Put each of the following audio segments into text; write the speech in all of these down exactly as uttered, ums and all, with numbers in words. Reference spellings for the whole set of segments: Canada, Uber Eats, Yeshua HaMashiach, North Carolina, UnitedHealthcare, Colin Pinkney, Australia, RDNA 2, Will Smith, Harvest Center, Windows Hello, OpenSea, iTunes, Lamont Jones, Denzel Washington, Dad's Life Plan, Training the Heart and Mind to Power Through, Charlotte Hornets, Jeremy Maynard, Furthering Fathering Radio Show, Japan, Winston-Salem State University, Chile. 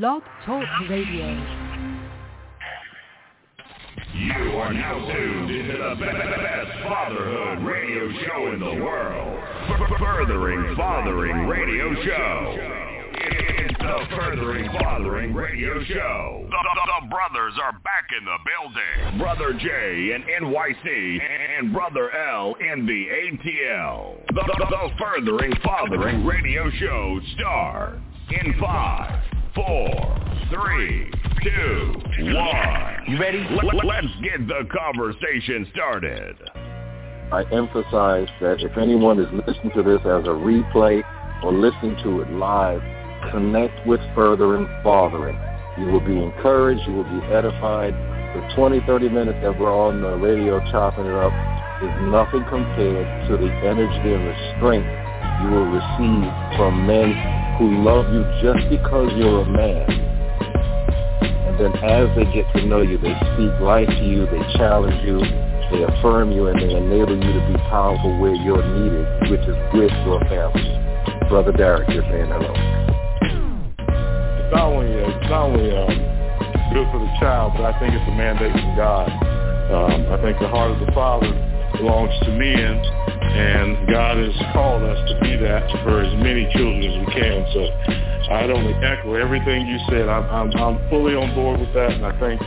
Blog Talk Radio. You are now tuned into the best fatherhood radio show in the world. Furthering Fathering Radio Show. It's the Furthering Fathering Radio Show. The, the, the brothers are back in the building. Brother J in N Y C and Brother L in the A T L. The, the, the Furthering Fathering Radio Show starts in five, four, three, two, one. You ready? Let, let's get the conversation started. I emphasize that if anyone is listening to this as a replay or listening to it live, connect with Furthering Fathering. You will be encouraged. You will be edified. The twenty, thirty minutes that we're on the radio chopping it up is nothing compared to the energy and the strength you will receive from men who love you just because you're a man. And then as they get to know you, they speak life to you, they challenge you, they affirm you, and they enable you to be powerful where you're needed, which is with your family. Brother Derek, you're saying hello. It's not only, it's not only um, good for the child, but I think it's a mandate from God. Um, I think the heart of the father belongs to men, and God has called us to be that for as many children as we can. So I'd only echo everything you said. I'm, I'm, I'm fully on board with that, and I think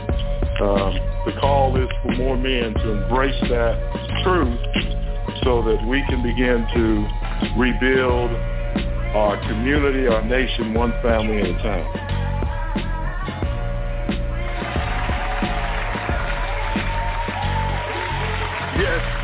um, the call is for more men to embrace that truth so that we can begin to rebuild our community, our nation, one family at a time.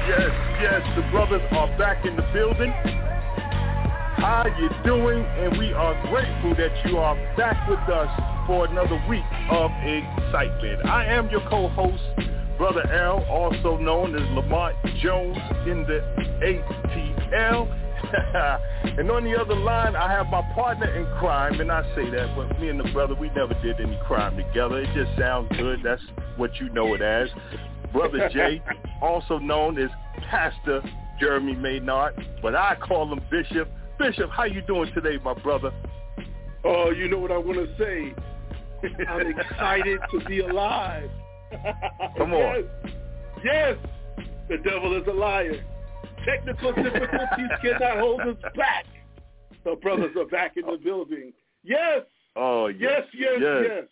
Yes, yes, the brothers are back in the building. How you doing? And we are grateful that you are back with us for another week of excitement. I am your co-host, Brother L, also known as Lamont Jones in the A T L. And on the other line, I have my partner in crime, and I say that, but me and the brother, we never did any crime together. It just sounds good. That's what you know it as. Brother J, also known as Pastor Jeremy Maynard, but I call him Bishop. Bishop, how you doing today, my brother? Oh, you know what I want to say. I'm excited to be alive. Come on. Yes. Yes, the devil is a liar. Technical difficulties cannot hold us back. The brothers are back in the building. Yes. Oh, yes, yes, yes, yes.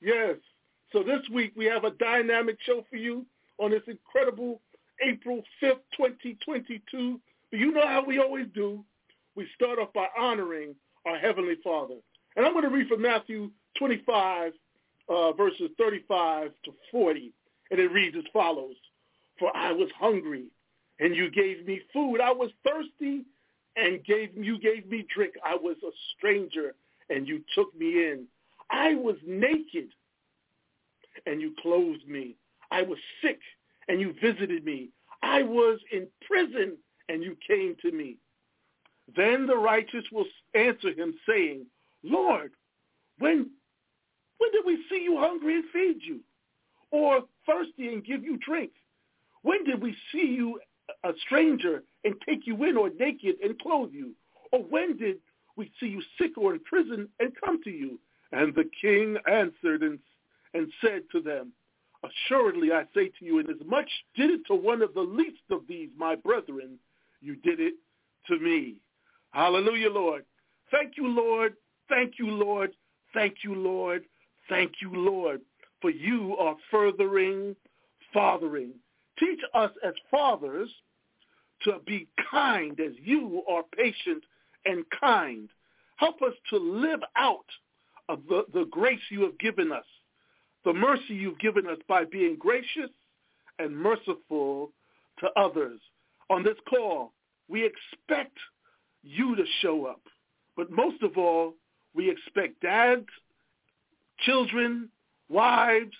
Yes. So this week we have a dynamic show for you on this incredible April fifth, twenty twenty-two. But you know how we always do. We start off by honoring our Heavenly Father. And I'm going to read from Matthew twenty-five, uh, verses thirty-five to forty. And it reads as follows. For I was hungry, and you gave me food. I was thirsty, and gave you gave me drink. I was a stranger, and you took me in. I was naked, and you clothed me. I was sick, and you visited me. I was in prison, and you came to me. Then the righteous will answer him, saying, Lord, when, when did we see you hungry and feed you, or thirsty and give you drink? When did we see you a stranger and take you in, or naked and clothe you? Or when did we see you sick or in prison and come to you? And the king answered and and said to them, assuredly I say to you, inasmuch did it to one of the least of these, my brethren, you did it to me. Hallelujah, Lord. Thank you, Lord. Thank you, Lord. Thank you, Lord. Thank you, Lord. For you are furthering, fathering. Teach us as fathers to be kind as you are patient and kind. Help us to live out of the, the grace you have given us, the mercy you've given us by being gracious and merciful to others. On this call, we expect you to show up. But most of all, we expect dads, children, wives,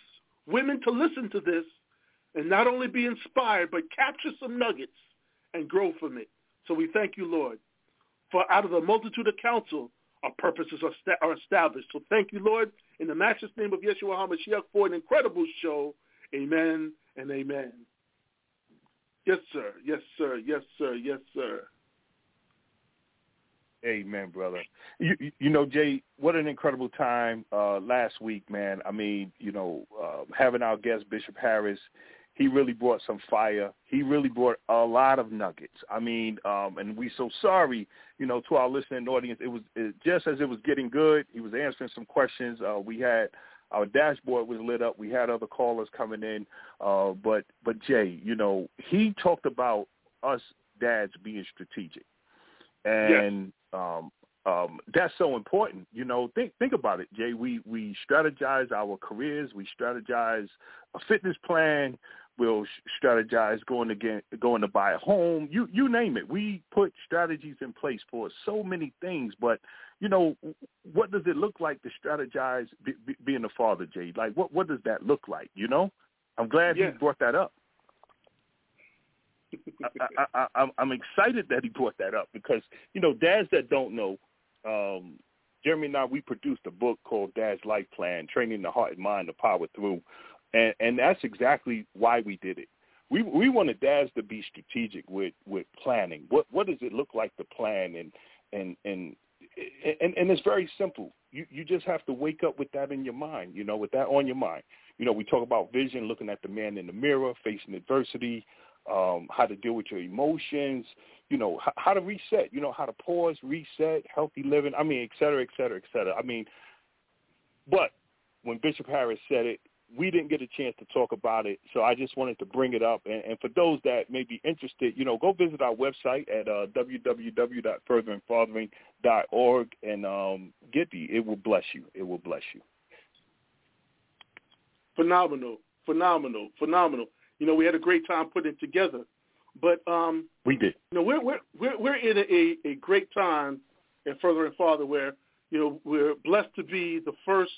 women to listen to this and not only be inspired, but capture some nuggets and grow from it. So we thank you, Lord, for out of the multitude of counsel, our purposes are established. So thank you, Lord, in the matchless name of Yeshua HaMashiach, for an incredible show. Amen and amen. Yes, sir. Yes, sir. Yes, sir. Yes, sir. Amen, brother. You, you know, Jay, what an incredible time uh, last week, man. I mean, you know, uh, having our guest, Bishop Harris, he really brought some fire. He really brought a lot of nuggets. I mean, um, and we so sorry, you know, to our listening audience. It was it, just as it was getting good, he was answering some questions. Uh, we had our dashboard was lit up. We had other callers coming in. Uh, but, but, Jay, you know, he talked about us dads being strategic. And yes. um, um, that's so important. You know, think think about it, Jay. We we strategize our careers. We strategize a fitness plan. We'll strategize going to get, going to buy a home. You you name it. We put strategies in place for so many things. But you know, what does it look like to strategize be, be, being a father, Jay? Like, what what does that look like? You know, I'm glad yeah. you brought that up. I, I, I, I'm excited that he brought that up because, you know, dads that don't know, um, Jeremy and I, we produced a book called Dad's Life Plan, Training the Heart and Mind to Power Through, and, and that's exactly why we did it. We we wanted dads to be strategic with, with planning. What what does it look like to plan? And and and and, and it's very simple. You, you just have to wake up with that in your mind, you know, with that on your mind. You know, we talk about vision, looking at the man in the mirror, facing adversity, Um, how to deal with your emotions, you know, h- how to reset, you know, how to pause, reset, healthy living, I mean, et cetera, et cetera, et cetera. I mean, but when Bishop Harris said it, we didn't get a chance to talk about it, so I just wanted to bring it up. And, and for those that may be interested, you know, go visit our website at uh, w w w dot furthering fathering dot org and um, get the, it will bless you. It will bless you. Phenomenal, phenomenal, phenomenal. You know, we had a great time putting it together, but um, we did. You know, we're we're we're, we're in a, a great time in Furthering Father, where you know we're blessed to be the first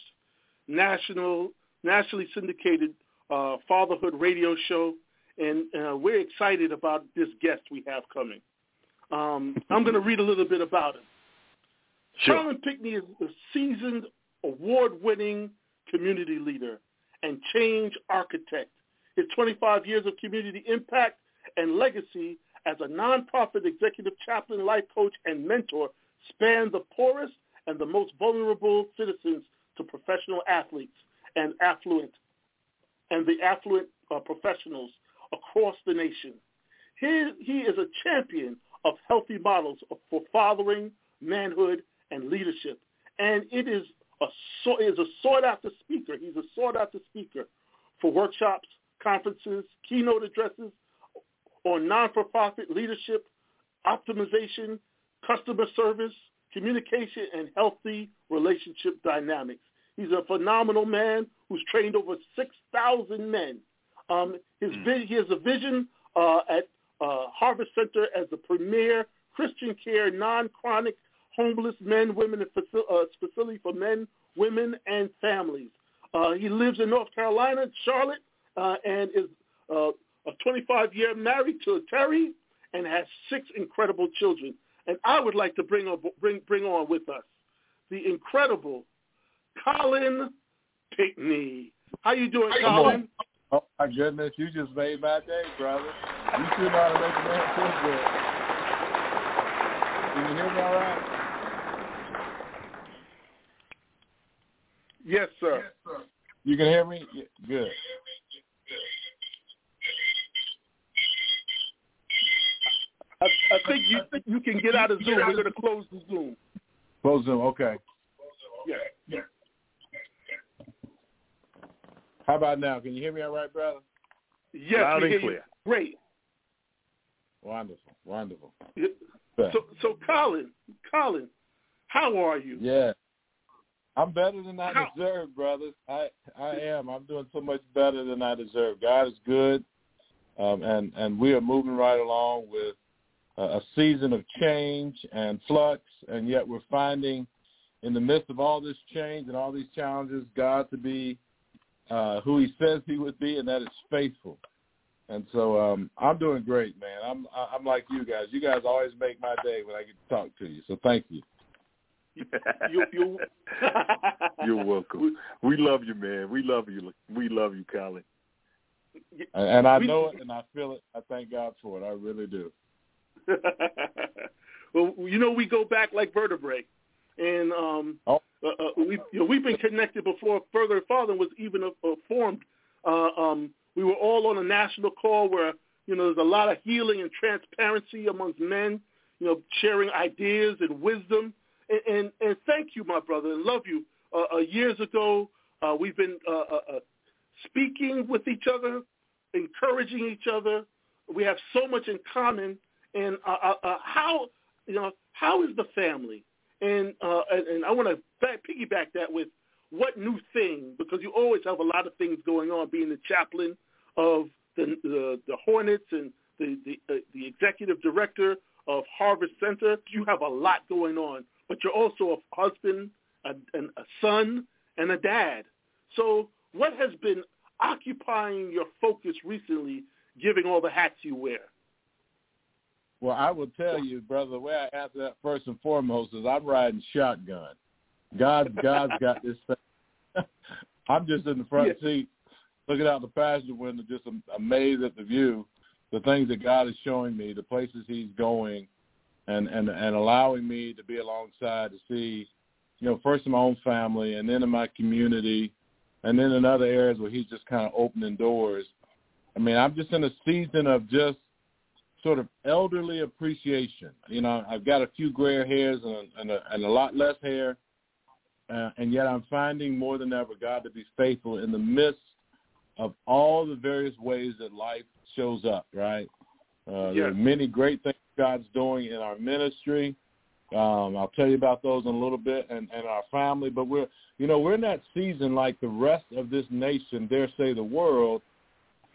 national nationally syndicated uh, fatherhood radio show, and uh, we're excited about this guest we have coming. Um, I'm going to read a little bit about him. Sure. Colin Pinkney is a seasoned, award-winning community leader and change architect. His twenty-five years of community impact and legacy as a nonprofit executive chaplain, life coach, and mentor span the poorest and the most vulnerable citizens to professional athletes and affluent and the affluent uh, professionals across the nation. He, he is a champion of healthy models for fathering, manhood, and leadership. And it is a so, is a sought-after speaker. He's a sought-after speaker for workshops, conferences, keynote addresses on non-for-profit leadership, optimization, customer service, communication, and healthy relationship dynamics. He's a phenomenal man who's trained over six thousand men. Um, his mm. He has a vision uh, at uh, Harvest Center as the premier Christian care, non-chronic, homeless men, women, and faci- uh, facility for men, women, and families. Uh, he lives in North Carolina, Charlotte, Uh, and is uh, a twenty-five-year married to Terry and has six incredible children. And I would like to bring on, bring, bring on with us the incredible Colin Pinkney. How you doing, How you Colin? Doing? Oh, my goodness. You just made my day, brother. You should ought to make a man feel good. Can you hear me all right? Yes, sir. Yes, sir. You can hear me? Yeah, good. I, I think you think you can get out of Zoom. We're going to close the Zoom. Close Zoom, okay. Yeah, yeah. How about now? Can you hear me all right, brother? Yes, loud we and clear. Great. Wonderful, wonderful. Yeah. So, so Colin, Colin, how are you? Yeah, I'm better than I how? deserve, brothers. I I am. I'm doing so much better than I deserve. God is good, um, and and we are moving right along with a season of change and flux, and yet we're finding in the midst of all this change and all these challenges, God to be uh, who he says he would be, and that is faithful. And so um, I'm doing great, man. I'm I'm like you guys. You guys always make my day when I get to talk to you, so thank you. you, you. You're welcome. We love you, man. We love you. We love you, Colin. And I know it, and I feel it. I thank God for it. I really do. Well, you know, we go back like vertebrae. And um, oh. uh, we, you know, we've been connected before Further Fathering was even uh, formed. Uh, um, we were all on a national call where, you know, there's a lot of healing and transparency amongst men, you know, sharing ideas and wisdom. And, and, and thank you, my brother, and love you. Uh, uh, years ago, uh, we've been uh, uh, uh, speaking with each other, encouraging each other. We have so much in common. And uh, uh, uh, how, you know, how is the family? And uh, and I want to back, piggyback that with what new thing, because you always have a lot of things going on, being the chaplain of the the, the Hornets and the the, uh, the executive director of Harvest Center. You have a lot going on, but you're also a husband, a, and a son, and a dad. So what has been occupying your focus recently, given all the hats you wear? Well, I will tell you, brother, the way I answer that first and foremost is I'm riding shotgun. God, God's got this thing. I'm just in the front yeah. seat looking out the passenger window, just amazed at the view, the things that God is showing me, the places he's going, and, and, and allowing me to be alongside to see, you know, first in my own family and then in my community and then in other areas where he's just kind of opening doors. I mean, I'm just in a season of just sort of elderly appreciation. You know, I've got a few gray hairs and a, and a, and a lot less hair, uh, and yet I'm finding more than ever God to be faithful in the midst of all the various ways that life shows up, right? Uh, yes. There are many great things God's doing in our ministry. Um, I'll tell you about those in a little bit, and, and our family. But we're, you know, we're in that season like the rest of this nation, dare say the world.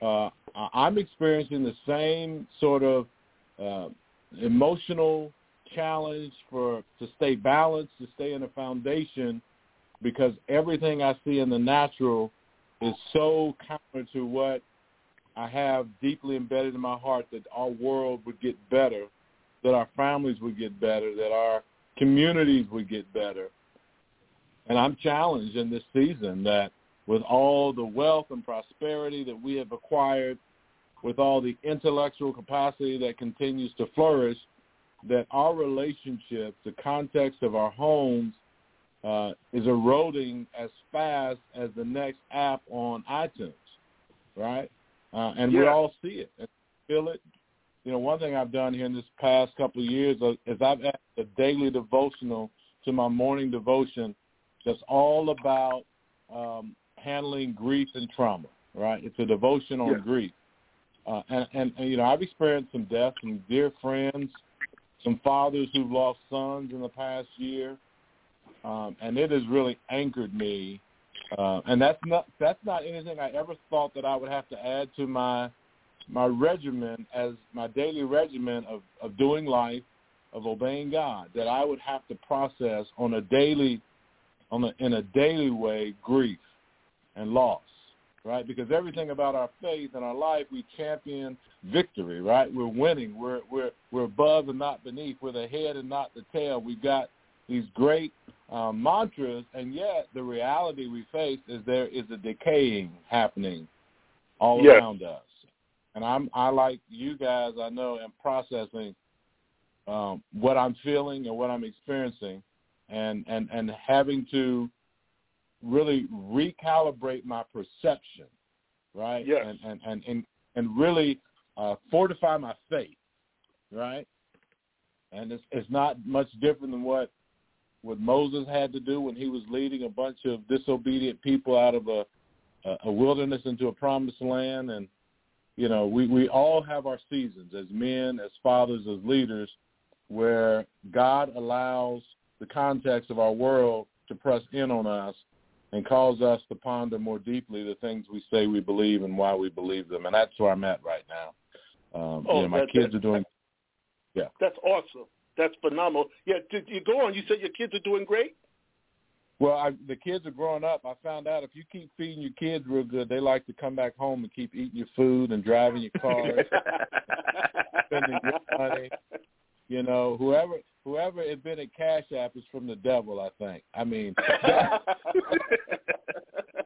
Uh, I'm experiencing the same sort of uh, emotional challenge for to stay balanced, to stay in a foundation, because everything I see in the natural is so counter to what I have deeply embedded in my heart, that our world would get better, that our families would get better, that our communities would get better. And I'm challenged in this season that with all the wealth and prosperity that we have acquired, with all the intellectual capacity that continues to flourish, that our relationships, the context of our homes, uh, is eroding as fast as the next app on iTunes, right? Uh, and yeah. we all see it and feel it. You know, one thing I've done here in this past couple of years is I've added a daily devotional to my morning devotion that's all about um, – handling grief and trauma, right? It's a devotion on yeah. grief. Uh, and, and, and, you know, I've experienced some death, some dear friends, some fathers who've lost sons in the past year, um, and it has really anchored me. Uh, and that's not that's not anything I ever thought that I would have to add to my my regimen, as my daily regimen of, of doing life, of obeying God, that I would have to process on a daily, on a, in a daily way, grief and loss, right? Because everything about our faith and our life, we champion victory, right? We're winning. We're we're we're above and not beneath. We're the head and not the tail. We've got these great um, mantras, and yet the reality we face is there is a decaying happening all yes. around us. And I'm I like you guys, I know, am processing um, what I'm feeling and what I'm experiencing, and and and having to really recalibrate my perception, right? Yes. And, and, and, and, and really uh, fortify my faith, right? And it's, it's not much different than what, what Moses had to do when he was leading a bunch of disobedient people out of a, a wilderness into a promised land. And, you know, we, we all have our seasons as men, as fathers, as leaders, where God allows the context of our world to press in on us and cause us to ponder more deeply the things we say we believe and why we believe them. And that's where I'm at right now. Um, oh, you know, my that, kids that, are doing – yeah. That's awesome. That's phenomenal. Yeah, did you go on. You said your kids are doing great? Well, I, the kids are growing up. I found out if you keep feeding your kids real good, they like to come back home and keep eating your food and driving your cars, spending your money. You know, whoever – Whoever invented Cash App is from the devil, I think. I mean, that's,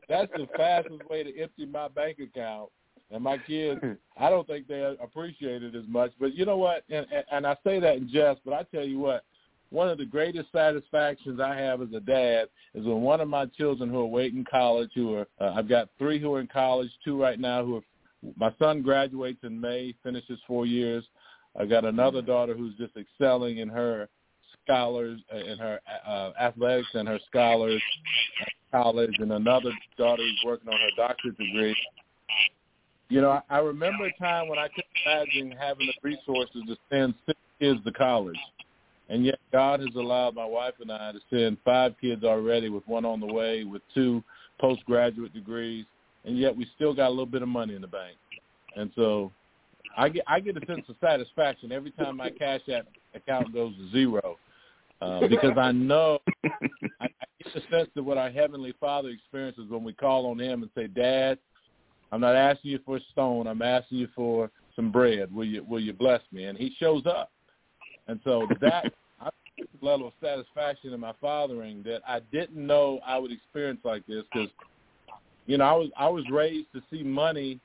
that's the fastest way to empty my bank account And my kids, I don't think they appreciate it as much. But you know what? And, and I say that in jest, but I tell you what, one of the greatest satisfactions I have as a dad is when one of my children who are waiting college, who are uh, I've got three who are in college, two right now who are, my son graduates in May, finishes four years. I've got another daughter who's just excelling in her scholars, in her uh, athletics and her scholars at college, and another daughter who's working on her doctorate degree. You know, I, I remember a time when I couldn't imagine having the resources to send six kids to college, and yet God has allowed my wife and I to send five kids already, with one on the way, with two postgraduate degrees, and yet we still got a little bit of money in the bank. And so I get I get a sense of satisfaction every time my Cash App account goes to zero, uh, because I know I, I get the sense that what our Heavenly Father experiences when we call on him and say, Dad, I'm not asking you for a stone. I'm asking you for some bread. Will you will you bless me? And he shows up. And so that I get a level of satisfaction in my fathering that I didn't know I would experience like this, because, you know, I was I was raised to see money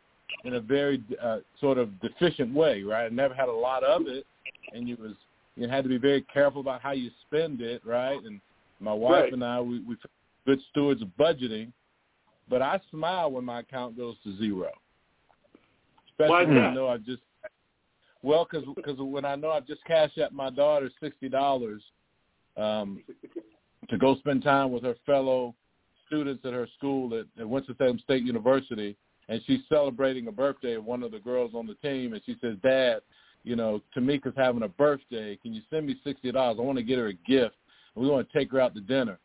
in a very uh, sort of deficient way, right? I never had a lot of it, and you was you had to be very careful about how you spend it, right? And my wife right. and I, we we good stewards of budgeting, but I smile when my account goes to zero. Especially Why not? when I know I've just well, because because when I know I've just cashed out my daughter sixty dollars um, to go spend time with her fellow students at her school at, at Winston-Salem State University, and she's celebrating a birthday of one of the girls on the team, and she says, Dad, you know, Tamika's having a birthday. Can you send me sixty dollars? I want to get her a gift, and we want to take her out to dinner.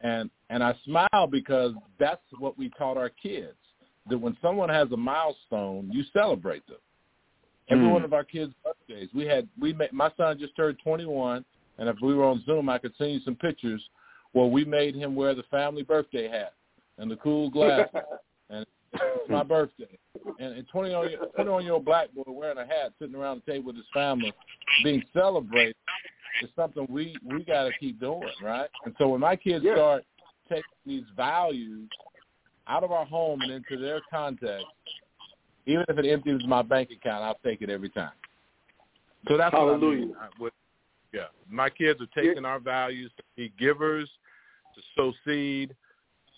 And and I smile because that's what we taught our kids, that when someone has a milestone, you celebrate them. Mm. Every one of our kids' birthdays, we had we made, my son just turned twenty-one, and if we were on Zoom, I could send you some pictures. Well, we made him wear the family birthday hat and the cool glasses, and it's my birthday. And a twenty-one-year-old black boy wearing a hat, sitting around the table with his family, being celebrated, is something we, we got to keep doing, right? And so when my kids yeah. start taking these values out of our home and into their context, even if it empties my bank account, I'll take it every time. So that's Hallelujah. What I mean. I would, yeah, my kids are taking yeah. our values to be givers, to sow seed,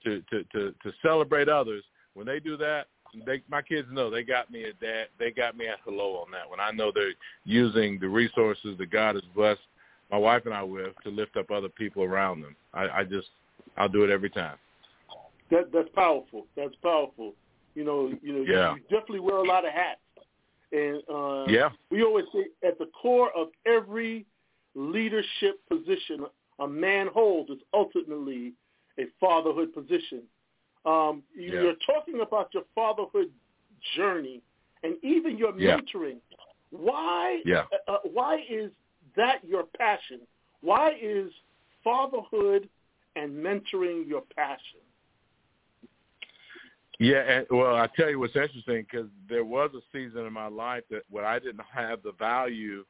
to, to, to, to celebrate others. When they do that, they, my kids know they got me at that. They got me at hello on that one. I know they're using the resources that God has blessed my wife and I with to lift up other people around them. I, I just, I'll do it every time. That, that's powerful. That's powerful. You know, you know, yeah. you, you definitely wear a lot of hats. And uh, yeah. we always say at the core of every leadership position a man holds is ultimately a fatherhood position. Um, you, yeah. You're talking about your fatherhood journey and even your yeah. mentoring. Why? Yeah. Uh, why is that your passion? Why is fatherhood and mentoring your passion? Yeah, and, well, I tell you what's interesting, because there was a season in my life that when I didn't have the value.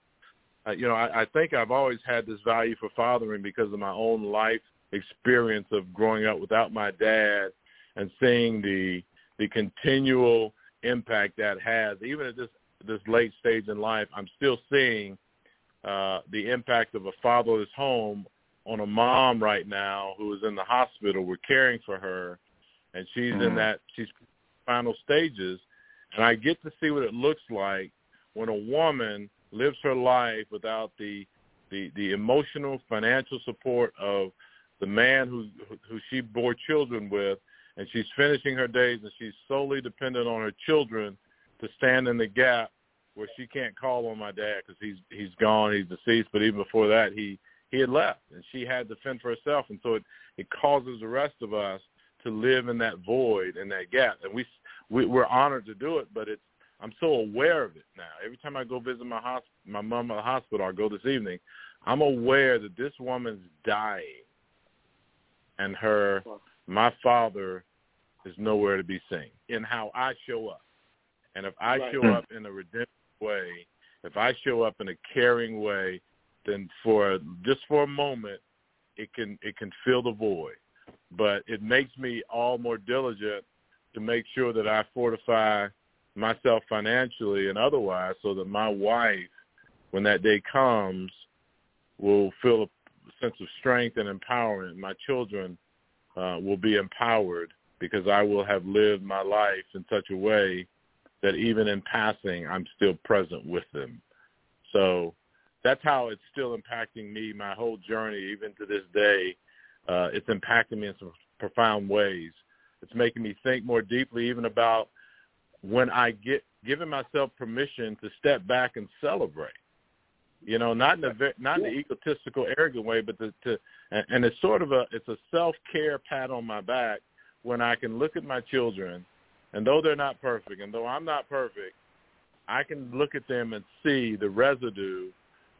Uh, you know, I, I think I've always had this value for fathering because of my own life experience of growing up without my dad and seeing the the continual impact that has. Even at this this late stage in life, I'm still seeing uh, the impact of a fatherless home on a mom right now who is in the hospital. We're caring for her, and she's mm-hmm. in that she's final stages, and I get to see what it looks like when a woman lives her life without the, the the emotional, financial support of the man who who she bore children with, and she's finishing her days and she's solely dependent on her children to stand in the gap where she can't call on my dad because he's he's gone, he's deceased. But even before that, he, he had left, and she had to fend for herself. And so it, it causes the rest of us to live in that void and that gap. And we, we we're honored to do it, but it's I'm so aware of it now. Every time I go visit my hosp- my mom at the hospital, I'll go this evening, I'm aware that this woman's dying and her, my father is nowhere to be seen in how I show up. And if I right. show up in a redemptive way, if I show up in a caring way, then for just for a moment, it can, it can fill the void. But it makes me all more diligent to make sure that I fortify myself financially and otherwise, so that my wife, when that day comes, will feel a sense of strength and empowerment. My children uh, will be empowered, because I will have lived my life in such a way that even in passing, I'm still present with them. So that's how it's still impacting me, my whole journey, even to this day. Uh, it's impacting me in some profound ways. It's making me think more deeply even about when I get giving myself permission to step back and celebrate, you know, not in the, not in the egotistical, arrogant way, but to, to and it's sort of a, it's a self-care pat on my back when I can look at my children, and though they're not perfect, and though I'm not perfect, I can look at them and see the residue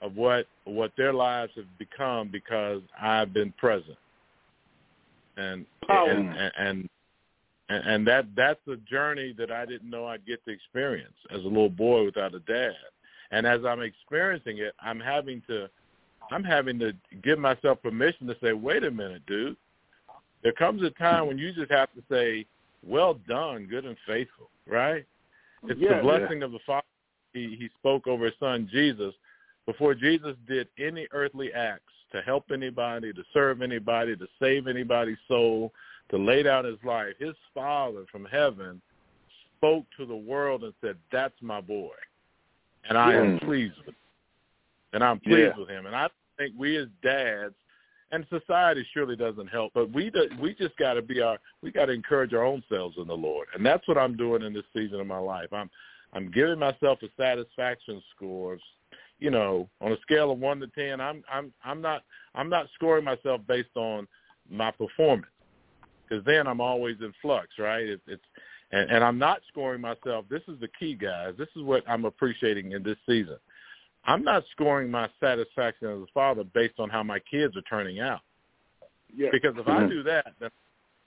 of what what their lives have become because I've been present. And oh. and, and and and that that's a journey that I didn't know I'd get to experience as a little boy without a dad. And as I'm experiencing it, I'm having to I'm having to give myself permission to say, wait a minute, dude. There comes a time when you just have to say, well done, good and faithful, right? It's yeah, the blessing yeah. of the Father. He, he spoke over his son, Jesus. Before Jesus did any earthly acts to help anybody, to serve anybody, to save anybody's soul, to lay down his life, his Father from heaven spoke to the world and said, that's my boy, and I am pleased with him. And I'm pleased yeah. with him. And I think we as dads, and society surely doesn't help, but we do, we just got to be our we got to encourage our own selves in the Lord, and that's what I'm doing in this season of my life. I'm I'm giving myself a satisfaction score, you know, on a scale of one to ten. I'm I'm I'm not I'm not scoring myself based on my performance, because then I'm always in flux, right? It, it's and, and I'm not scoring myself. This is the key, guys. This is what I'm appreciating in this season. I'm not scoring my satisfaction as a father based on how my kids are turning out. Yeah. Because if mm-hmm. I do that, then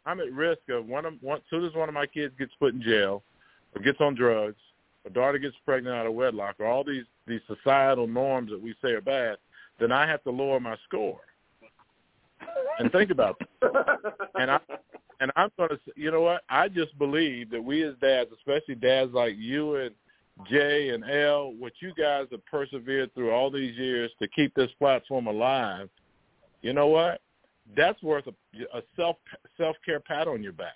I'm at risk of one of one, soon as one of my kids gets put in jail or gets on drugs or daughter gets pregnant out of wedlock or all these, these societal norms that we say are bad, then I have to lower my score. And think about that. And, I, and I'm going to, you know what, I just believe that we as dads, especially dads like you and Jay and L, what you guys have persevered through all these years to keep this platform alive, you know what? That's worth a, a self, self-care pat on your back,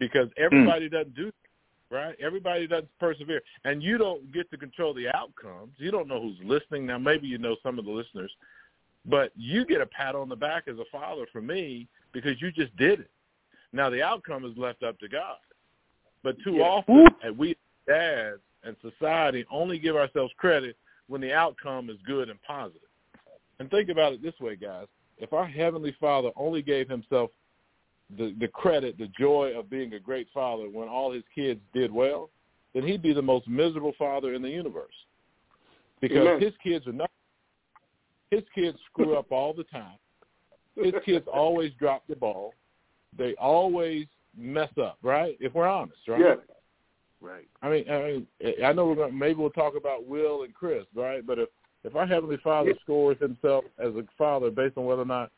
because everybody mm. doesn't do that, right? Everybody doesn't persevere. And you don't get to control the outcomes. You don't know who's listening. Now, maybe you know some of the listeners, but you get a pat on the back as a father for me because you just did it. Now, the outcome is left up to God. But too yeah. often, and we – dads and society only give ourselves credit when the outcome is good and positive. And think about it this way, guys. If our Heavenly Father only gave himself the, the credit, the joy of being a great father when all his kids did well, then he'd be the most miserable father in the universe, because Amen. his kids are not. His kids screw up all the time. His kids always drop the ball. They always mess up, right? If we're honest, right? Yeah. Right. I mean, I mean, I know we're going to, maybe we'll talk about Will and Chris, right? But if, if our Heavenly Father yeah. scores himself as a father based on whether or not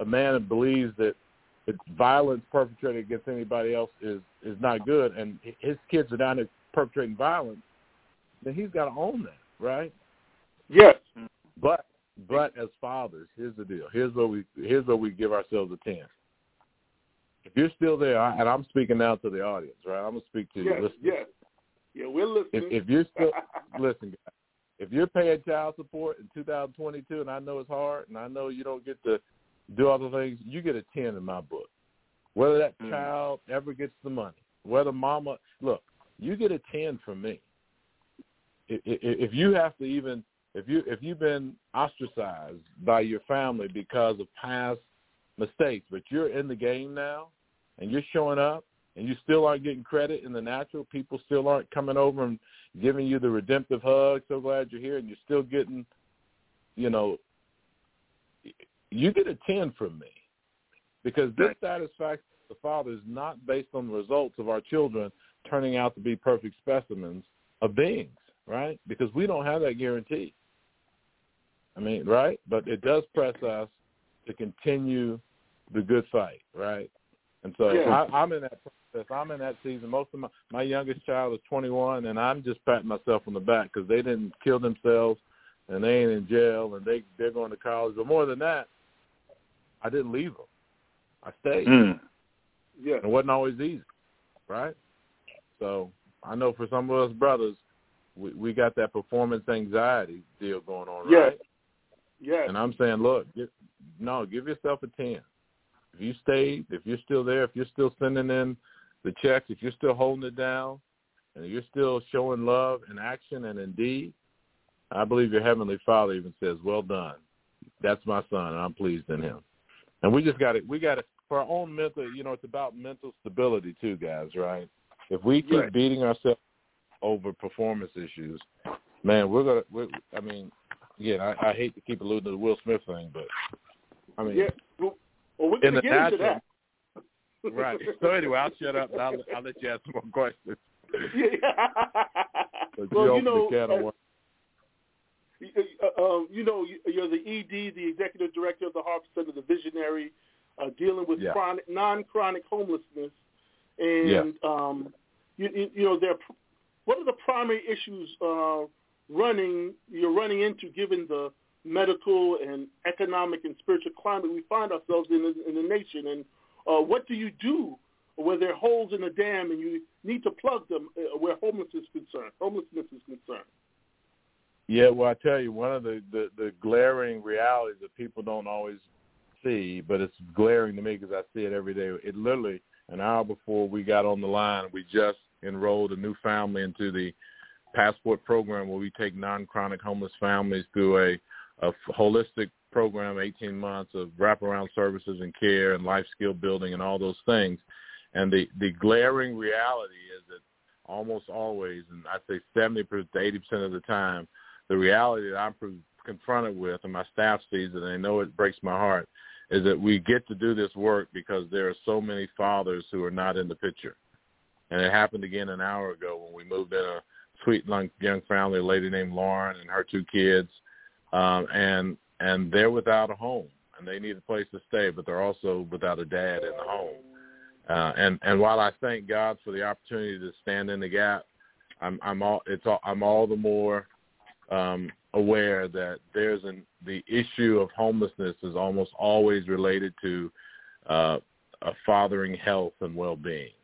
a man believes that it's violence perpetrated against anybody else is, is not good, and his kids are down there perpetrating violence, then he's got to own that, right? Yes. But but as fathers, here's the deal. Here's where we here's where we give ourselves a chance. If you're still there, and I'm speaking now to the audience, right? I'm going to speak to yes, you. Listen. Yes, yeah, we're listening. If, if you're still, listen, guys, if you're paying child support in two thousand twenty-two, and I know it's hard, and I know you don't get to do all the things, you get a ten in my book. Whether that mm. child ever gets the money, whether mama, look, you get a ten from me. If, if, if you have to even, if, you, if you've been ostracized by your family because of past mistakes, but you're in the game now and you're showing up and you still aren't getting credit in the natural, people still aren't coming over and giving you the redemptive hug, so glad you're here, and you're still getting, you know, you get a ten from me, because this satisfaction of the Father is not based on the results of our children turning out to be perfect specimens of beings, right? Because we don't have that guarantee. I mean, right? But it does press us to continue the good fight, right? And so yeah. I, I'm in that process. I'm in that season. Most of my, my youngest child is twenty-one, and I'm just patting myself on the back because they didn't kill themselves, and they ain't in jail, and they, they're going to college. But more than that, I didn't leave them. I stayed. Mm. Yeah. It wasn't always easy, right? So I know for some of us brothers, we, we got that performance anxiety deal going on, yeah. right? Yeah. And I'm saying, look, get, no, give yourself a ten. If you stayed, if you're still there, if you're still sending in the checks, if you're still holding it down, and you're still showing love in action and in deed, I believe your Heavenly Father even says, well done. That's my son, and I'm pleased in him. And we just got it. We got it for our own mental, you know, it's about mental stability too, guys, right? If we keep right. beating ourselves over performance issues, man, we're going to, I mean, again, I, I hate to keep alluding to the Will Smith thing, but, I mean. Yeah. Well, well, we're going to get natural, into that. Right. So anyway, I'll shut up, and I'll, I'll let you ask more questions. Yeah. Well, you know. The Um, you know, you're the E D, the executive director of the Harvest Center, the visionary, uh, dealing with yeah. chronic, non-chronic homelessness, and yeah. um, you, you know, there. What are the primary issues uh, running you're running into, given the medical and economic and spiritual climate we find ourselves in in the nation? And uh, what do you do where there are holes in the dam and you need to plug them where homelessness is concerned? Homelessness is concerned. Yeah, well, I tell you, one of the, the, the glaring realities that people don't always see, but it's glaring to me because I see it every day. It literally, an hour before we got on the line, we just enrolled a new family into the Passport program where we take non-chronic homeless families through a, a holistic program, eighteen months of wraparound services and care and life skill building and all those things. And the, the glaring reality is that almost always, and I'd say seventy to eighty percent of the time, the reality that I'm confronted with, and my staff sees it, and I know it breaks my heart, is that we get to do this work because there are so many fathers who are not in the picture. And it happened again an hour ago when we moved in a sweet young family, a lady named Lauren and her two kids, um, and and they're without a home, and they need a place to stay, but they're also without a dad in the home. Uh, and, and while I thank God for the opportunity to stand in the gap, I'm, I'm all it's all, I'm all the more Um, aware that there's an the issue of homelessness is almost always related to uh, a fathering health and well-being,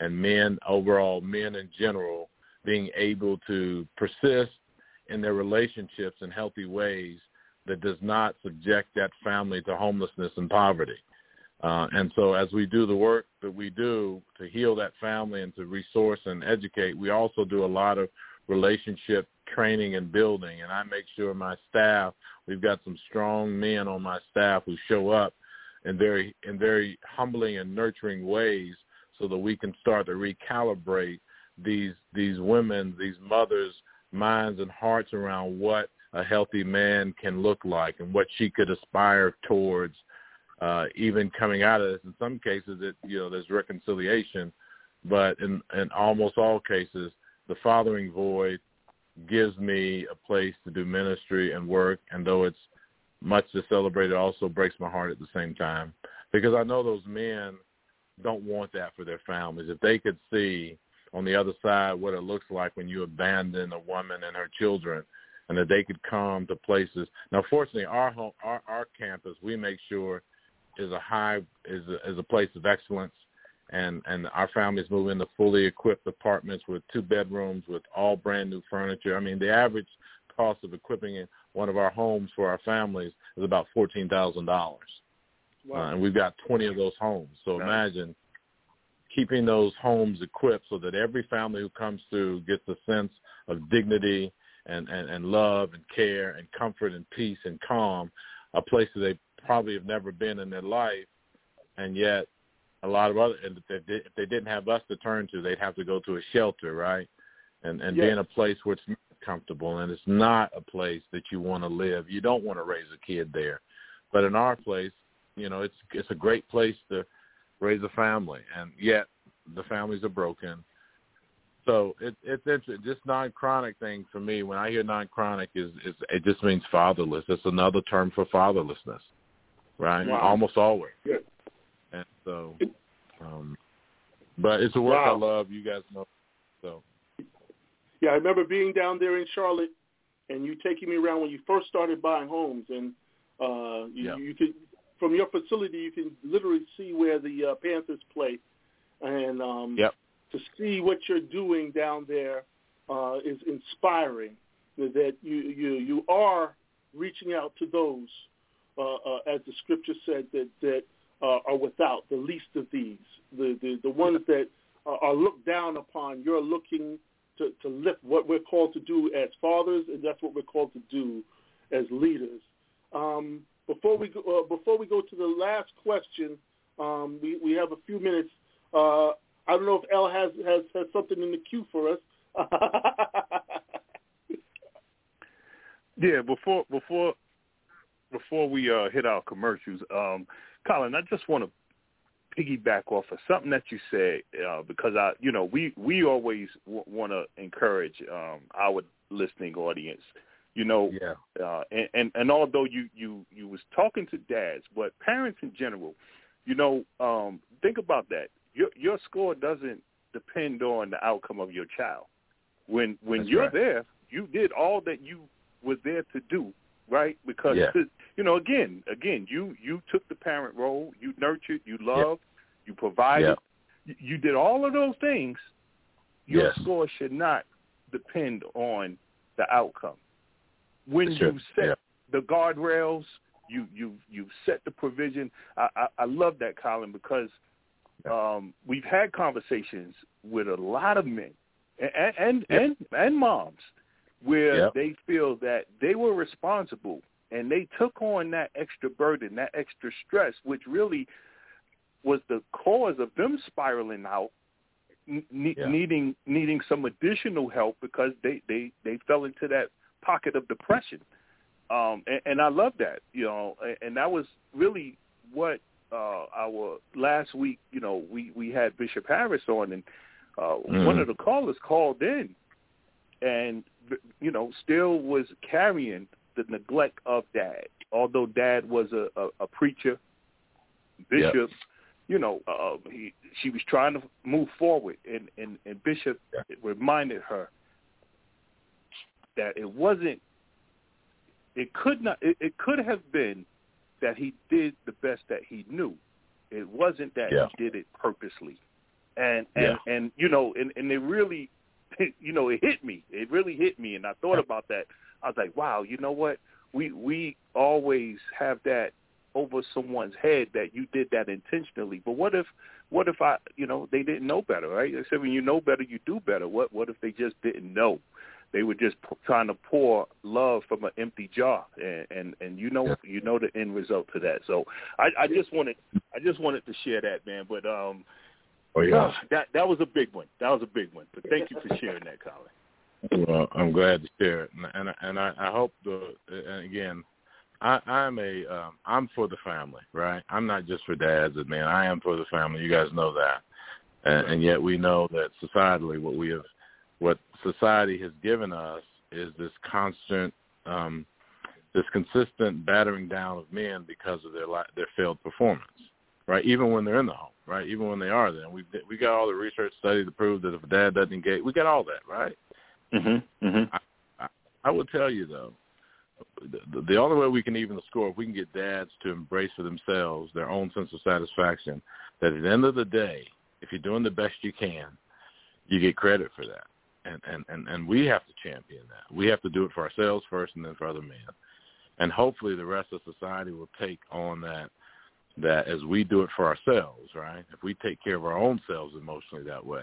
and men overall, men in general, being able to persist in their relationships in healthy ways that does not subject that family to homelessness and poverty. Uh, and so as we do the work that we do to heal that family and to resource and educate, we also do a lot of relationship training and building, and I make sure my staff, we've got some strong men on my staff who show up in very in very humbling and nurturing ways so that we can start to recalibrate these these women, these mothers' minds and hearts around what a healthy man can look like and what she could aspire towards, uh, even coming out of this. In some cases, it, you know, there's reconciliation, but in, in almost all cases, the fathering void gives me a place to do ministry and work, and though it's much to celebrate, it also breaks my heart at the same time because I know those men don't want that for their families. If they could see on the other side what it looks like when you abandon a woman and her children, and that they could come to places. Now, fortunately, our home, our, our campus, we make sure is a high is a, is a place of excellence. And, and our families move into fully equipped apartments with two bedrooms with all brand new furniture. I mean, the average cost of equipping one of our homes for our families is about fourteen thousand dollars, wow. uh, and we've got twenty of those homes. So wow. Imagine keeping those homes equipped so that every family who comes through gets a sense of dignity and, and, and love and care and comfort and peace and calm, a place that they probably have never been in their life, and yet. A lot of other, and if they, did, if they didn't have us to turn to, they'd have to go to a shelter, right? And and yes. be in a place where it's not comfortable and it's not a place that you want to live. You don't want to raise a kid there, but in our place, you know, it's it's a great place to raise a family, and yet the families are broken. So it, it's interesting. This non-chronic thing for me, when I hear non-chronic, is, is it just means fatherless. It's another term for fatherlessness, right? Wow. Almost always. Yes. And so um, But it's a work wow. I love. You guys know. So. Yeah, I remember being down there in Charlotte and you taking me around when you first started buying homes. And uh, you, yeah. you could, from your facility, you can literally see where the uh, Panthers play. And um, yep. to see what you're doing down there uh, is inspiring, that you, you, you are reaching out to those, uh, uh, as the scripture said, that, that uh, are without, the least of these, the, the, the ones that are looked down upon. You're looking to, to lift what we're called to do as fathers, and that's what we're called to do as leaders. Um, before we go, uh, before we go to the last question, um, we, we have a few minutes. Uh, I don't know if Elle has, has, has something in the queue for us. Yeah, before before before we uh, hit our commercials, um, Colin, I just want to piggyback off of something that you said, uh, because I, you know, we we always w- want to encourage um, our listening audience, you know, yeah. uh, and, and and although you you you was talking to dads, but parents in general, you know, um, think about that. Your your score doesn't depend on the outcome of your child. When when That's you're right. there, you did all that you was there to do, right? Because, yeah. you know, again, again, you, you took the parent role, you nurtured, you loved, yeah. you provided, yeah. you did all of those things. Your yes. score should not depend on the outcome. When it you should. set yeah. the guardrails, you, you, you set the provision. I, I, I love that, Colin, because yeah. um, we've had conversations with a lot of men and, and, yeah. and, and moms where yep. they feel that they were responsible and they took on that extra burden, that extra stress, which really was the cause of them spiraling out, ne- yeah. needing needing some additional help because they, they, they fell into that pocket of depression. Um, and, and I love that, you know, and that was really what uh, our last week, you know, we, we had Bishop Harris on, and uh, mm. one of the callers called in and, you know, still was carrying the neglect of dad. Although dad was a, a, a preacher, bishop, yep. you know, uh, he, she was trying to move forward. And, and, and Bishop yeah. reminded her that it wasn't, it could not, it, it could have been that he did the best that he knew. It wasn't that yeah. he did it purposely. And, and, yeah. and you know, and, and it really, you know, it hit me. It really hit me, and I thought about that. I was like, wow, you know what? We we always have that over someone's head that you did that intentionally. But what if what if I, you know, they didn't know better, right? They said when you know better, you do better. What what if they just didn't know? They were just p- trying to pour love from an empty jar, and and, and you know yeah. you know the end result to that. So I, I just wanted I just wanted to share that, man. But um. Oh, yeah. oh, that that was a big one. That was a big one. But thank you for sharing that, Colin. Well, I'm glad to share it, and and, and I, I hope the and again, I, I'm a um, I'm for the family, right? I'm not just for dads, man. I am for the family. You guys know that, and, and yet we know that societally, what we have, what society has given us is this constant, um, this consistent battering down of men because of their their failed performance. Right, even when they're in the home, right, even when they are there. We we got all the research study to prove that if a dad doesn't engage, we got all that, right? Mm-hmm. Mm-hmm. I, I, I will tell you, though, the, the only way we can even the score, if we can get dads to embrace for themselves their own sense of satisfaction, that at the end of the day, if you're doing the best you can, you get credit for that. And, and, and, and we have to champion that. We have to do it for ourselves first and then for other men. And hopefully the rest of society will take on that, that as we do it for ourselves, right, if we take care of our own selves emotionally that way,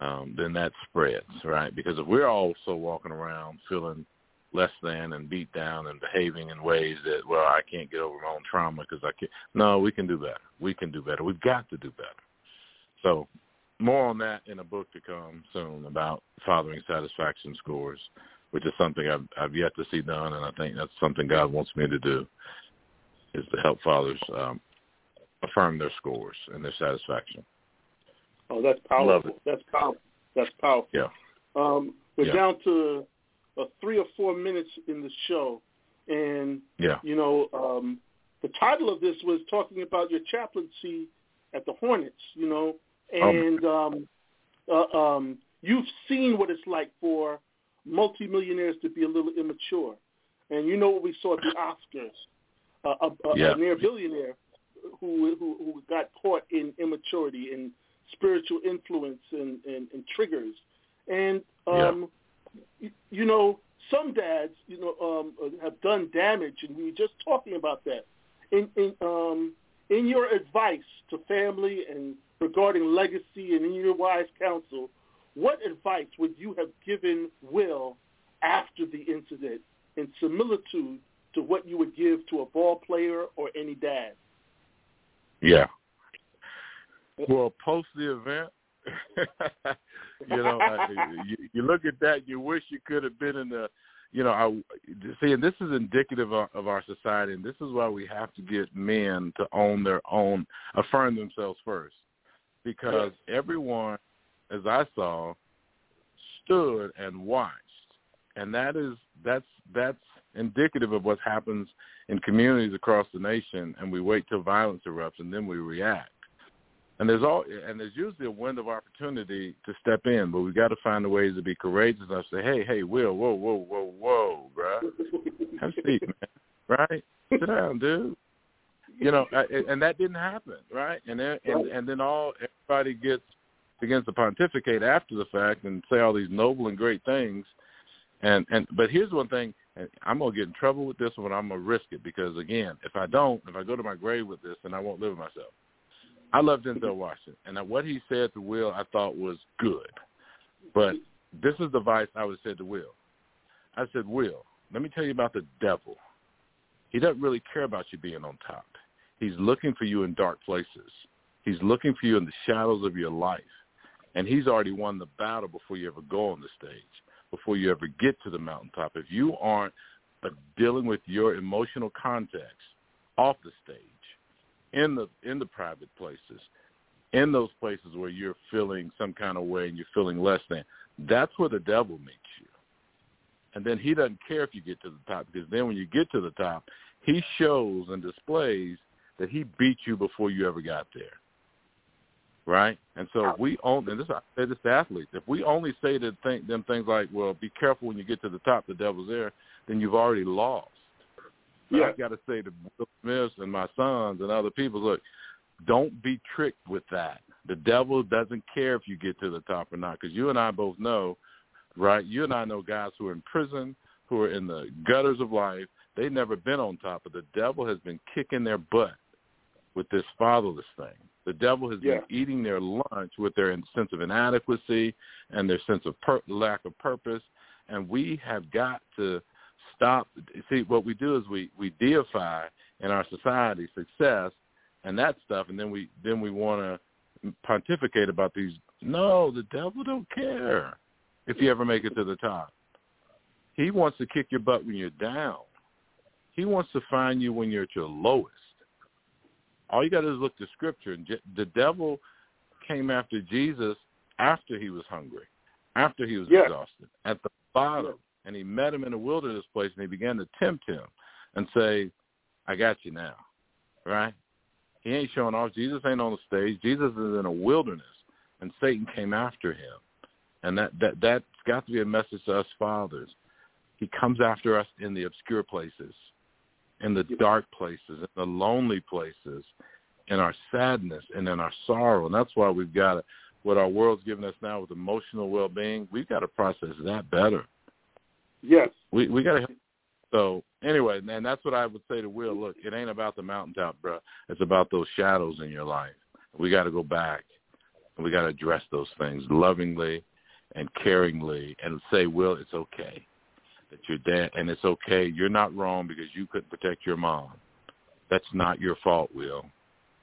um, then that spreads, right? Because if we're also walking around feeling less than and beat down and behaving in ways that, well, I can't get over my own trauma because I can't. No, we can do better. We can do better. We've got to do better. So more on that in a book to come soon about fathering satisfaction scores, which is something I've, I've yet to see done, and I think that's something God wants me to do, is to help fathers um, affirm their scores and their satisfaction. Oh, that's powerful. That's powerful. That's powerful. Yeah. Um, we're yeah. down to uh, three or four minutes in the show. And, yeah. you know, um, the title of this was talking about your chaplaincy at the Hornets, you know, And um, uh, um, you've seen what it's like for multimillionaires to be a little immature. And you know what we saw at the Oscars, uh, a, a, yeah. a near billionaire who, who who got caught in immaturity and spiritual influence and, and, and triggers. And, um, yeah. you, you know, some dads, you know, um, have done damage, and we were just talking about that. In, in, um, in your advice to family and regarding legacy and in your wise counsel, what advice would you have given Will after the incident in similitude to what you would give to a ball player or any dad? Yeah. Well, post the event, you know, I, you, you look at that, you wish you could have been in the, you know, I, see, and this is indicative of, of our society, and this is why we have to get men to own their own, affirm themselves first, because everyone, as I saw, stood and watched, and that is that's that's indicative of what happens in communities across the nation, and we wait till violence erupts, and then we react. And there's all, and there's usually a window of opportunity to step in, but we got to find the ways to be courageous. I say, hey, hey, Will, whoa, whoa, whoa, whoa, bro, have a seat, man, right? Sit down, dude. You know, I, and that didn't happen, right? And then, and, and then all everybody gets begins to pontificate after the fact and say all these noble and great things. And and but here's one thing, and I'm gonna get in trouble with this one. I'm gonna risk it because again, if I don't, if I go to my grave with this, then I won't live with myself. I love Denzel Washington, and what he said to Will I thought was good. But this is the advice I would have said to Will. I said, Will, let me tell you about the devil. He doesn't really care about you being on top. He's looking for you in dark places. He's looking for you in the shadows of your life, and he's already won the battle before you ever go on the stage, before you ever get to the mountaintop. If you aren't dealing with your emotional context off the stage, in the in the private places, in those places where you're feeling some kind of way and you're feeling less than, that's where the devil meets you. And then he doesn't care if you get to the top, because then when you get to the top, he shows and displays that he beat you before you ever got there, right? And so if we only, and this I say this to athletes, if we only say to think, them things like, well, be careful when you get to the top, the devil's there, then you've already lost. But yeah. I've got to say to Will Smith and my sons and other people, look, don't be tricked with that. The devil doesn't care if you get to the top or not, because you and I both know, right, you and I know guys who are in prison, who are in the gutters of life. They've never been on top, but the devil has been kicking their butt with this fatherless thing. The devil has yeah. been eating their lunch with their sense of inadequacy and their sense of per- lack of purpose, and we have got to – stop. See, what we do is we, we deify in our society success and that stuff, and then we then we want to pontificate about these. No, the devil don't care if you ever make it to the top. He wants to kick your butt when you're down. He wants to find you when you're at your lowest. All you got to do is look to Scripture. And the devil came after Jesus after he was hungry, after he was yeah. exhausted, at the bottom. And he met him in a wilderness place, and he began to tempt him and say, I got you now, right? He ain't showing off. Jesus ain't on the stage. Jesus is in a wilderness, and Satan came after him. And that, that, that's got to be a message to us fathers. He comes after us in the obscure places, in the dark places, in the lonely places, in our sadness and in our sorrow. And that's why we've got to, what our world's given us now with emotional well-being, we've got to process that better. Yes. We we got to help. So anyway, and that's what I would say to Will. Look, it ain't about the mountaintop, bro. It's about those shadows in your life. We got to go back, and we got to address those things lovingly and caringly and say, Will, it's okay that you're dead, and it's okay. You're not wrong because you couldn't protect your mom. That's not your fault, Will.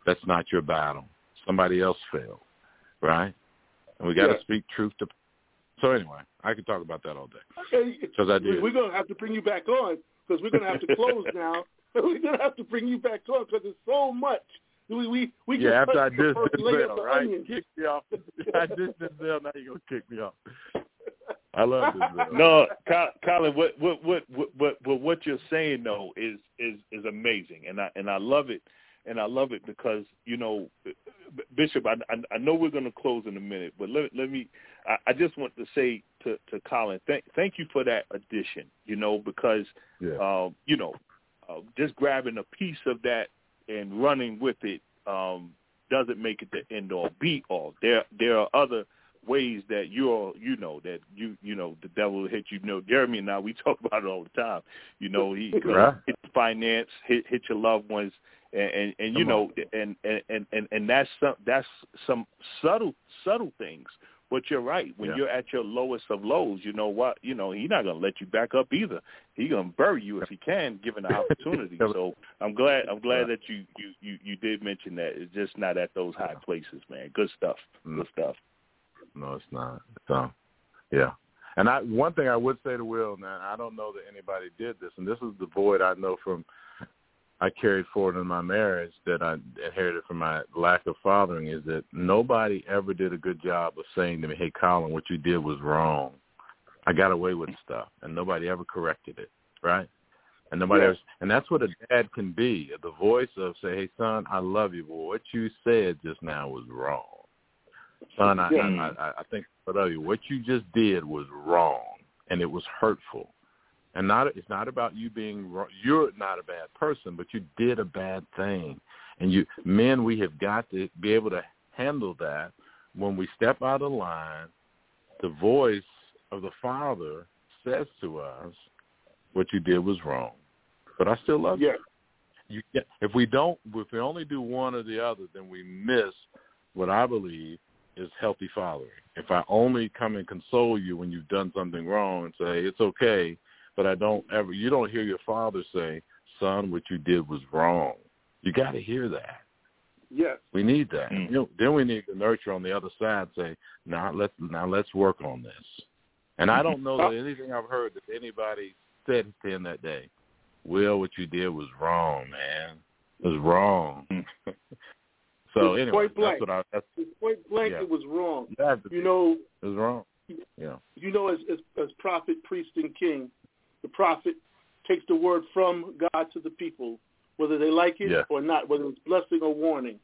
That's not your battle. Somebody else failed, right? And we got to yeah. speak truth to So anyway, I could talk about that all day. Okay. I did. We're going to have to bring you back on because we're going to have to close now. We're going to have to bring you back on because there's so much. We, we, we yeah, after I did Denzel, right? Kick me off. I did Denzel, now you're going to kick me off. I love Denzel. No, Colin, what what, what what what what you're saying, though, is is is amazing, and I and I love it and I love it because, you know, Bishop, I, I, I know we're going to close in a minute, but let, let me, I, I just want to say to, to Colin, thank, thank you for that addition, you know, because, yeah. uh, you know, uh, just grabbing a piece of that and running with it um, doesn't make it the end all be all. There, there are other ways that you're, you know, that you, you know, the devil hit you. You know, Jeremy and I, we talk about it all the time. You know, he right. hit finance, hit, hit your loved ones, and, and, and you Come know, and, and, and, and that's some that's some subtle subtle things. But you're right. When yeah. you're at your lowest of lows, you know what? You know, he's not gonna let you back up either. He's gonna bury you if he can, given the opportunity. So I'm glad. I'm glad that you, you, you, you did mention that. It's just not at those high places, man. Good stuff. Good stuff. No, it's not. So, yeah. And I, one thing I would say to Will, man, I don't know that anybody did this, and this is the void I know from I carried forward in my marriage that I inherited from my lack of fathering, is that nobody ever did a good job of saying to me, hey, Colin, what you did was wrong. I got away with stuff, and nobody ever corrected it, right? And nobody yeah. ever, and that's what a dad can be, the voice of, say, hey, son, I love you, but what you said just now was wrong. Son, I, I, I, I think what you just did was wrong, and it was hurtful. And not it's not about you being wrong. You're not a bad person, but you did a bad thing. And you men, we have got to be able to handle that. When we step out of line, the voice of the Father says to us, what you did was wrong, but I still love yeah. you. you. If we don't, if we only do one or the other, then we miss what I believe is healthy fathering. If I only come and console you when you've done something wrong and say, it's okay, but I don't ever, you don't hear your father say, son, what you did was wrong. You got to hear that. Yes. We need that. Mm-hmm. You know, then we need to nurture on the other side, say, now let's, now let's work on this. And I don't know that anything I've heard that anybody said to him that day, Will, what you did was wrong, man. It was wrong. So it's anyway, that's what I. That's, it's point blank, yeah. It was wrong. You know, it was wrong. Yeah. You know, as, as as prophet, priest, and king, the prophet takes the word from God to the people, whether they like it yeah. or not, whether it's blessing or warning.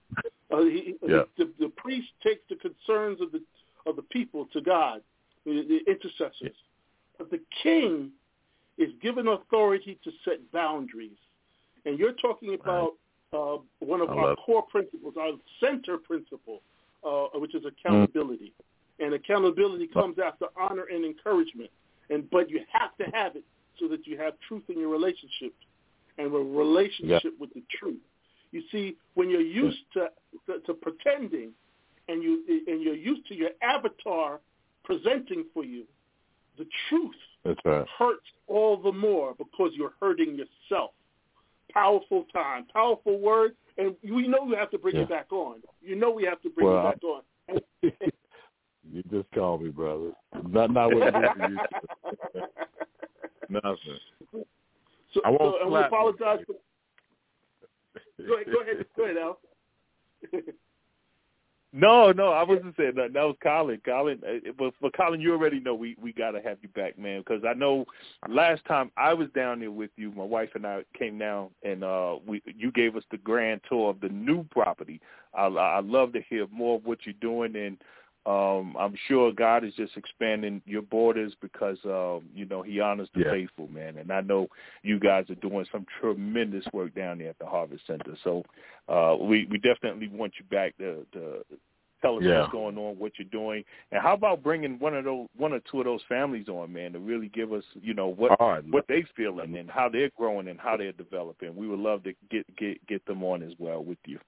Uh, he, yeah. he, the, the priest takes the concerns of the of the people to God, the, the intercessors. Yeah. But the king is given authority to set boundaries, and you're talking about. Right. Uh, one of I our core it. principles, our center principle, uh, which is accountability. Mm. And accountability comes after honor and encouragement. And But you have to have it so that you have truth in your relationship and a relationship yeah. with the truth. You see, when you're used yeah. to, to to pretending and, you, and you're used to your avatar presenting for you, the truth That's right. hurts all the more because you're hurting yourself. Powerful time, powerful word, and we know we have to bring yeah. it back on. You know we have to bring well, it back on. You just called me, brother. Not not what you do. Nothing. So I won't so, apologize. For... Go ahead, go ahead, go ahead, Al. No, no, I wasn't saying that. That was Colin. Colin, but for Colin, you already know we, we got to have you back, man, because I know last time I was down there with you, my wife and I came down, and uh, we you gave us the grand tour of the new property. I, I love to hear more of what you're doing, and um, I'm sure God is just expanding your borders because, um, you know, he honors the yeah. faithful, man, and I know you guys are doing some tremendous work down there at the Harvest Center, so uh, we, we definitely want you back to, to tell us yeah. what's going on, what you're doing, and how about bringing one of those, one or two of those families on, man, to really give us, you know, what right. what they feeling and how they're growing and how they're developing. We would love to get get, get them on as well with you.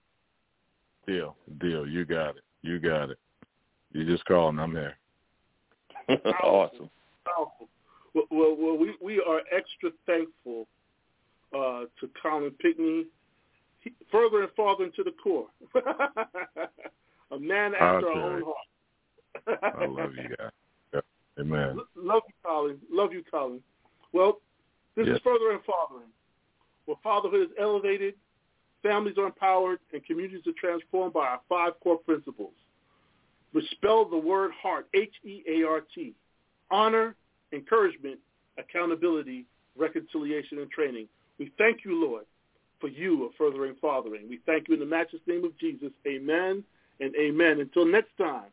Deal, deal. You got it. You got it. You just call and I'm here. Awesome. Powerful. Well, well, well, we we are extra thankful uh, to Colin Pinkney, he, further and farther into the core. A man after our own heart. I love you guys. Yep. Amen. L- love you, Colin. Love you, Colin. Well, this yes. is Further and Fathering, where fatherhood is elevated, families are empowered, and communities are transformed by our five core principles, which spell the word heart, H E A R T, honor, encouragement, accountability, reconciliation, and training. We thank you, Lord, for you of Furthering Fathering. We thank you in the matchless name of Jesus. Amen and amen. Until next time,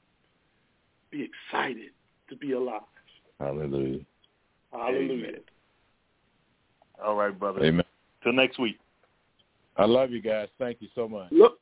be excited to be alive. Hallelujah. Hallelujah. Amen. All right, brother. Amen. Till next week. I love you guys. Thank you so much. Look.